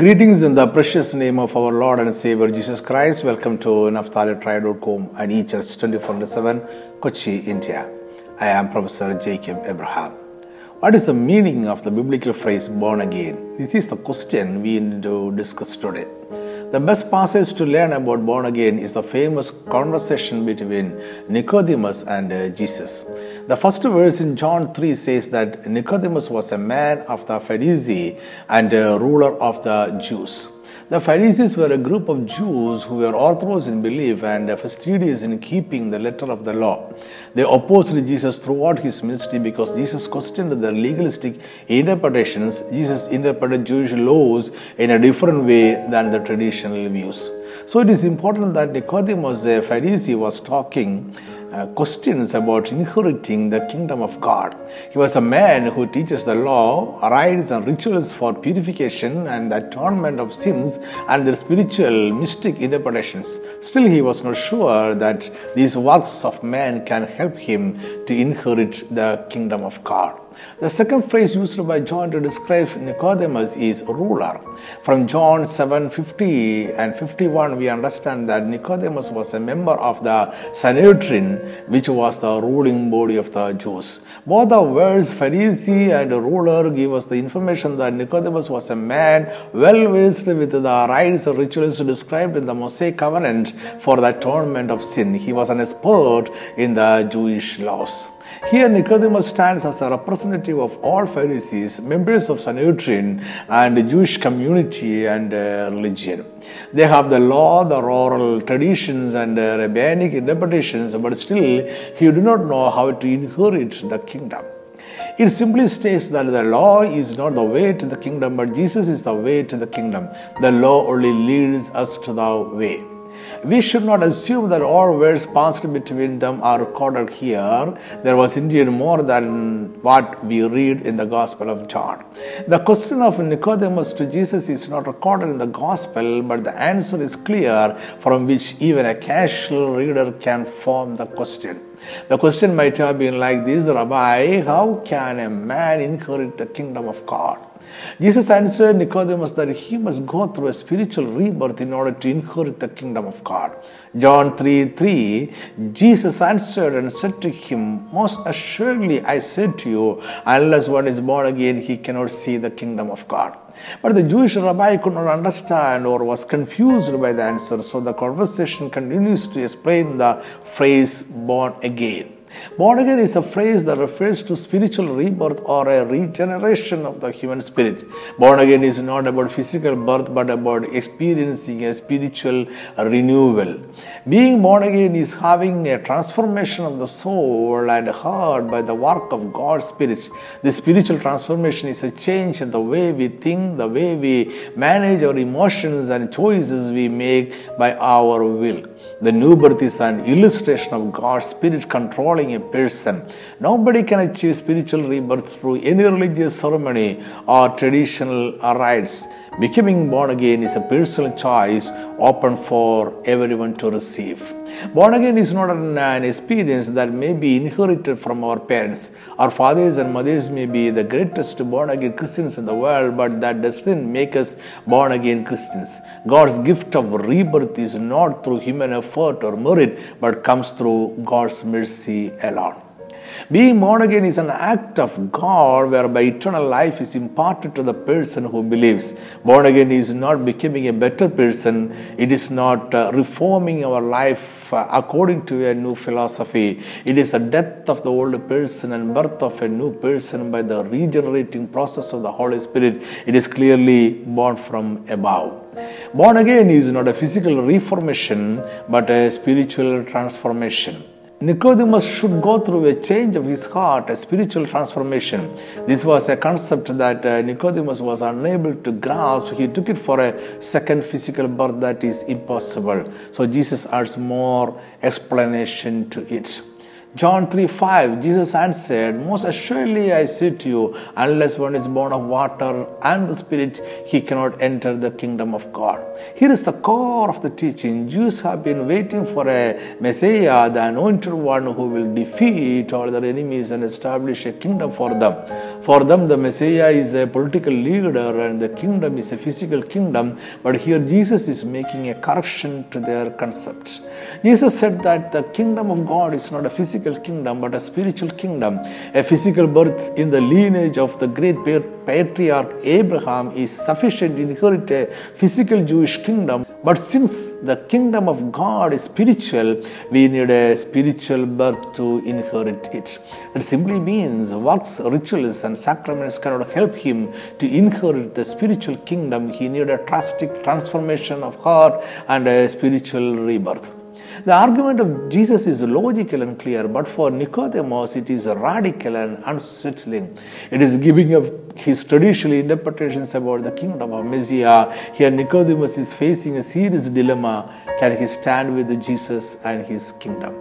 Greetings in the precious name of our Lord and Savior Jesus Christ. Welcome to Naftali Tri.com and EHS 24/7, Kochi, India. I am Professor Jacob Abraham. What is the meaning of the biblical phrase born again? This is the question we need to discuss today. The best passage to learn about born again is the famous conversation between Nicodemus and Jesus. The first verse in John 3 says that Nicodemus was a man of the Pharisee and a ruler of the Jews. The Pharisees were a group of Jews who were orthodox in belief and fastidious in keeping the letter of the law. They opposed Jesus throughout his ministry because Jesus questioned their legalistic interpretations. Jesus interpreted Jewish laws in a different way than the traditional views. So it is important that Nicodemus, a Pharisee, was talking questions about inheriting the kingdom of God. He was a man who teaches the law, rites and rituals for purification and the atonement of sins and their spiritual mystic interpretations. Still, he was not sure that these works of man can help him to inherit the kingdom of God. The second phrase used by John to describe Nicodemus is ruler. From John 7:50 and 51, we understand that Nicodemus was a member of the Sanhedrin, which was the ruling body of the Jews. Both the words Pharisee and ruler give us the information that Nicodemus was a man well versed with the rites and rituals described in the Mosaic covenant for the atonement of sin. He was an expert in the Jewish laws. Here Nicodemus stands as a representative of all Pharisees, members of Sanhedrin and the Jewish community and religion. They have the law, the oral traditions and rabbinic interpretations, but still he did not know how to inherit the kingdom. It simply states that the law is not the way to the kingdom, but Jesus is the way to the kingdom. The law only leads us to the way. We should not assume that all words passed between them are recorded here. There was indeed more than what we read in the Gospel of John. The question of Nicodemus to Jesus is not recorded in the Gospel, but the answer is clear, from which even a casual reader can form the question. The question might have been like this: Rabbi, how can a man inherit the kingdom of God? Jesus answered Nicodemus that he must go through a spiritual rebirth in order to inherit the kingdom of God. John 3:3, Jesus answered and said to him, "Most assuredly I say to you, unless one is born again, he cannot see the kingdom of God." But the Jewish rabbi could not understand or was confused by the answer, so the conversation continues to explain the phrase born again. Born again is a phrase that refers to spiritual rebirth or a regeneration of the human spirit. Born again is not about physical birth but about experiencing a spiritual renewal. Being born again is having a transformation of the soul and heart by the work of God's Spirit. This spiritual transformation is a change in the way we think, the way we manage our emotions and choices we make by our will. The new birth is an illustration of God's Spirit controlling a person. Nobody can achieve spiritual rebirth through any religious ceremony or traditional rites. Becoming born again is a personal choice open for everyone to receive. Born again is not an experience that may be inherited from our parents. Our fathers and mothers may be the greatest born again Christians in the world, but that doesn't make us born again Christians. God's gift of rebirth is not through human effort or merit, but comes through God's mercy alone. Being born again is an act of God whereby eternal life is imparted to the person who believes. Born again is not becoming a better person. It is not reforming our life according to a new philosophy. It is a death of the old person and birth of a new person by the regenerating process of the Holy Spirit. It is clearly born from above. Born again is not a physical reformation but a spiritual transformation. Nicodemus should go through a change of his heart, a spiritual transformation. This was a concept that Nicodemus was unable to grasp. He took it for a second physical birth that is impossible. So Jesus adds more explanation to it. John 3:5, Jesus answered, "Most assuredly I say to you, unless one is born of water and the Spirit, he cannot enter the kingdom of God." Here is the core of the teaching. Jews have been waiting for a Messiah, the anointed one who will defeat all their enemies and establish a kingdom for them. For them, the Messiah is a political leader and the kingdom is a physical kingdom. But here Jesus is making a correction to their concept. Jesus said that the kingdom of God is not a physical kingdom but a spiritual kingdom. A physical birth in the lineage of the great patriarch Abraham is sufficient to inherit a physical Jewish kingdom. But since the kingdom of God is spiritual, we need a spiritual birth to inherit it. That simply means works, rituals and sacraments cannot help him to inherit the spiritual kingdom. He needs a drastic transformation of heart and a spiritual rebirth. The argument of Jesus is logical and clear, but for Nicodemus it is radical and unsettling. It is giving up his traditional interpretations about the kingdom of Messiah. Here Nicodemus is facing a serious dilemma. Can he stand with Jesus and his kingdom?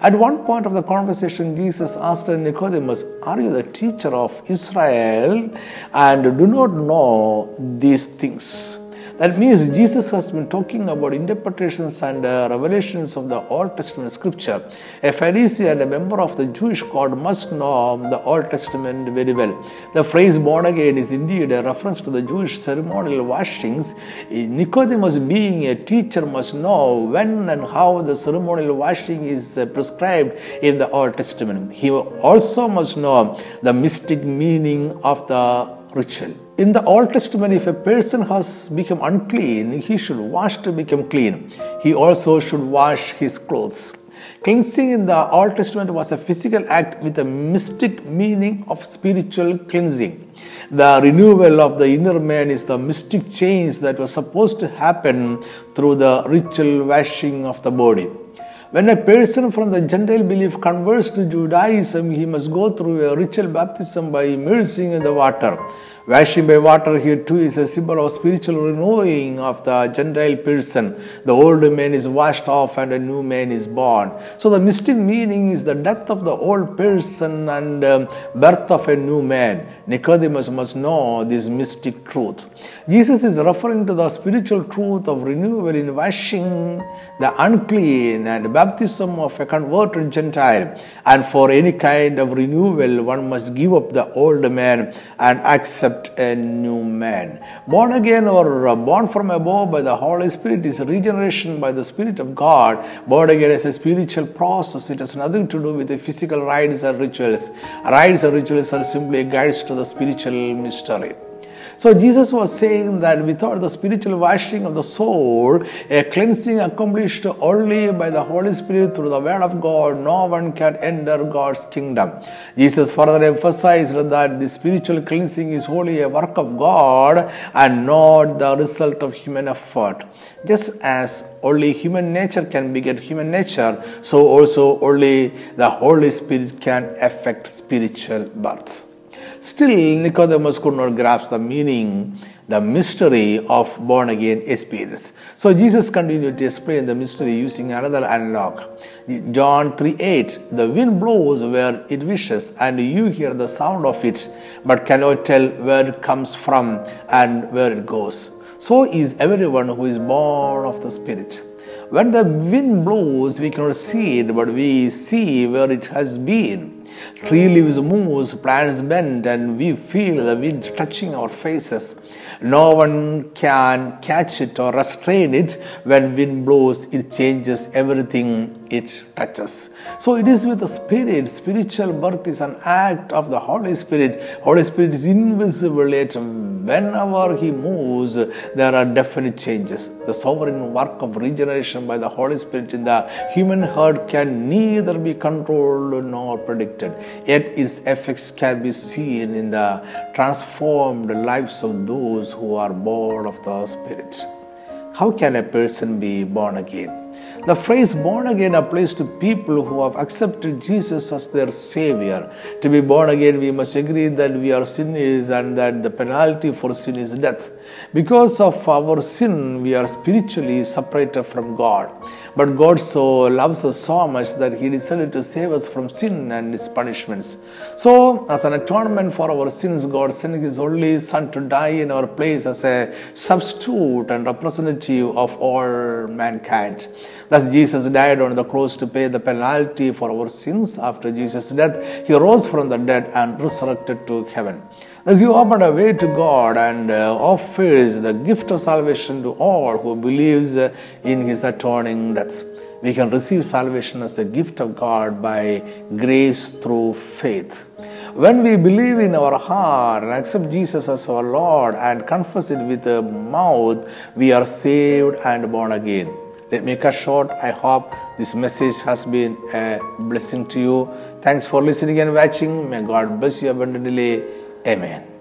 At one point of the conversation, Jesus asked Nicodemus, "Are you the teacher of Israel and do not know these things?" That means Jesus has been talking about interpretations and revelations of the Old Testament scripture. A Pharisee and a member of the Jewish court must know the Old Testament very well. The phrase born again is indeed a reference to the Jewish ceremonial washings. Nicodemus, being a teacher, must know when and how the ceremonial washing is prescribed in the Old Testament. He also must know the mystic meaning of the ritual. In the Old Testament, if a person has become unclean, he should wash to become clean. He also should wash his clothes. Cleansing in the Old Testament was a physical act with a mystic meaning of spiritual cleansing. The renewal of the inner man is the mystic change that was supposed to happen through the ritual washing of the body. When a person from the Gentile belief converts to Judaism, he must go through a ritual baptism by immersing in the water. Washing by water here too is a symbol of spiritual renewing of the Gentile person. The old man is washed off and a new man is born. So the mystic meaning is the death of the old person and birth of a new man. Nicodemus must know this mystic truth. Jesus is referring to the spiritual truth of renewal in washing the unclean and baptism of a converted Gentile. And for any kind of renewal, one must give up the old man and accept a new man. Born again or born from above by the Holy Spirit is regeneration by the Spirit of God. Born again is a spiritual process. It has nothing to do with the physical rites or rituals. Rites or rituals are simply guides to the spiritual mystery. So Jesus was saying that without the spiritual washing of the soul, a cleansing accomplished only by the Holy Spirit through the word of God, no one can enter God's kingdom. Jesus further emphasized that the spiritual cleansing is only a work of God and not the result of human effort. Just as only human nature can beget human nature, so also only the Holy Spirit can effect spiritual birth. Still, Nicodemus could not grasp the meaning, the mystery of born-again experience. So Jesus continued to explain the mystery using another analog. John 3:8, "The wind blows where it wishes, and you hear the sound of it, but cannot tell where it comes from and where it goes. So is everyone who is born of the Spirit." When the wind blows, we cannot see it, but we see where it has been. Tree leaves move, plants bend, and we feel the wind touching our faces. No one can catch it or restrain it. When wind blows, it changes everything it touches. So it is with the Spirit. Spiritual birth is an act of the Holy Spirit. Holy Spirit is invisible, yet whenever He moves, there are definite changes. The sovereign work of regeneration by the Holy Spirit in the human heart can neither be controlled nor predicted. Yet its effects can be seen in the transformed lives of those who are born of the Spirit. How can a person be born again? The phrase born again applies to people who have accepted Jesus as their Savior. To be born again, we must agree that we are sinners and that the penalty for sin is death. Because of our sin, we are spiritually separated from God. But God so loves us so much that He decided to save us from sin and its punishments. So, as an atonement for our sins, God sent His only Son to die in our place as a substitute and representative of all mankind. Thus, Jesus died on the cross to pay the penalty for our sins. After Jesus' death, he rose from the dead and resurrected to heaven. Thus, he opened a way to God and offers the gift of salvation to all who believes in his atoning death. We can receive salvation as a gift of God by grace through faith. When we believe in our heart and accept Jesus as our Lord and confess it with the mouth, we are saved and born again. Let me cut short. I hope this message has been a blessing to you. Thanks for listening and watching. May God bless you abundantly. Amen.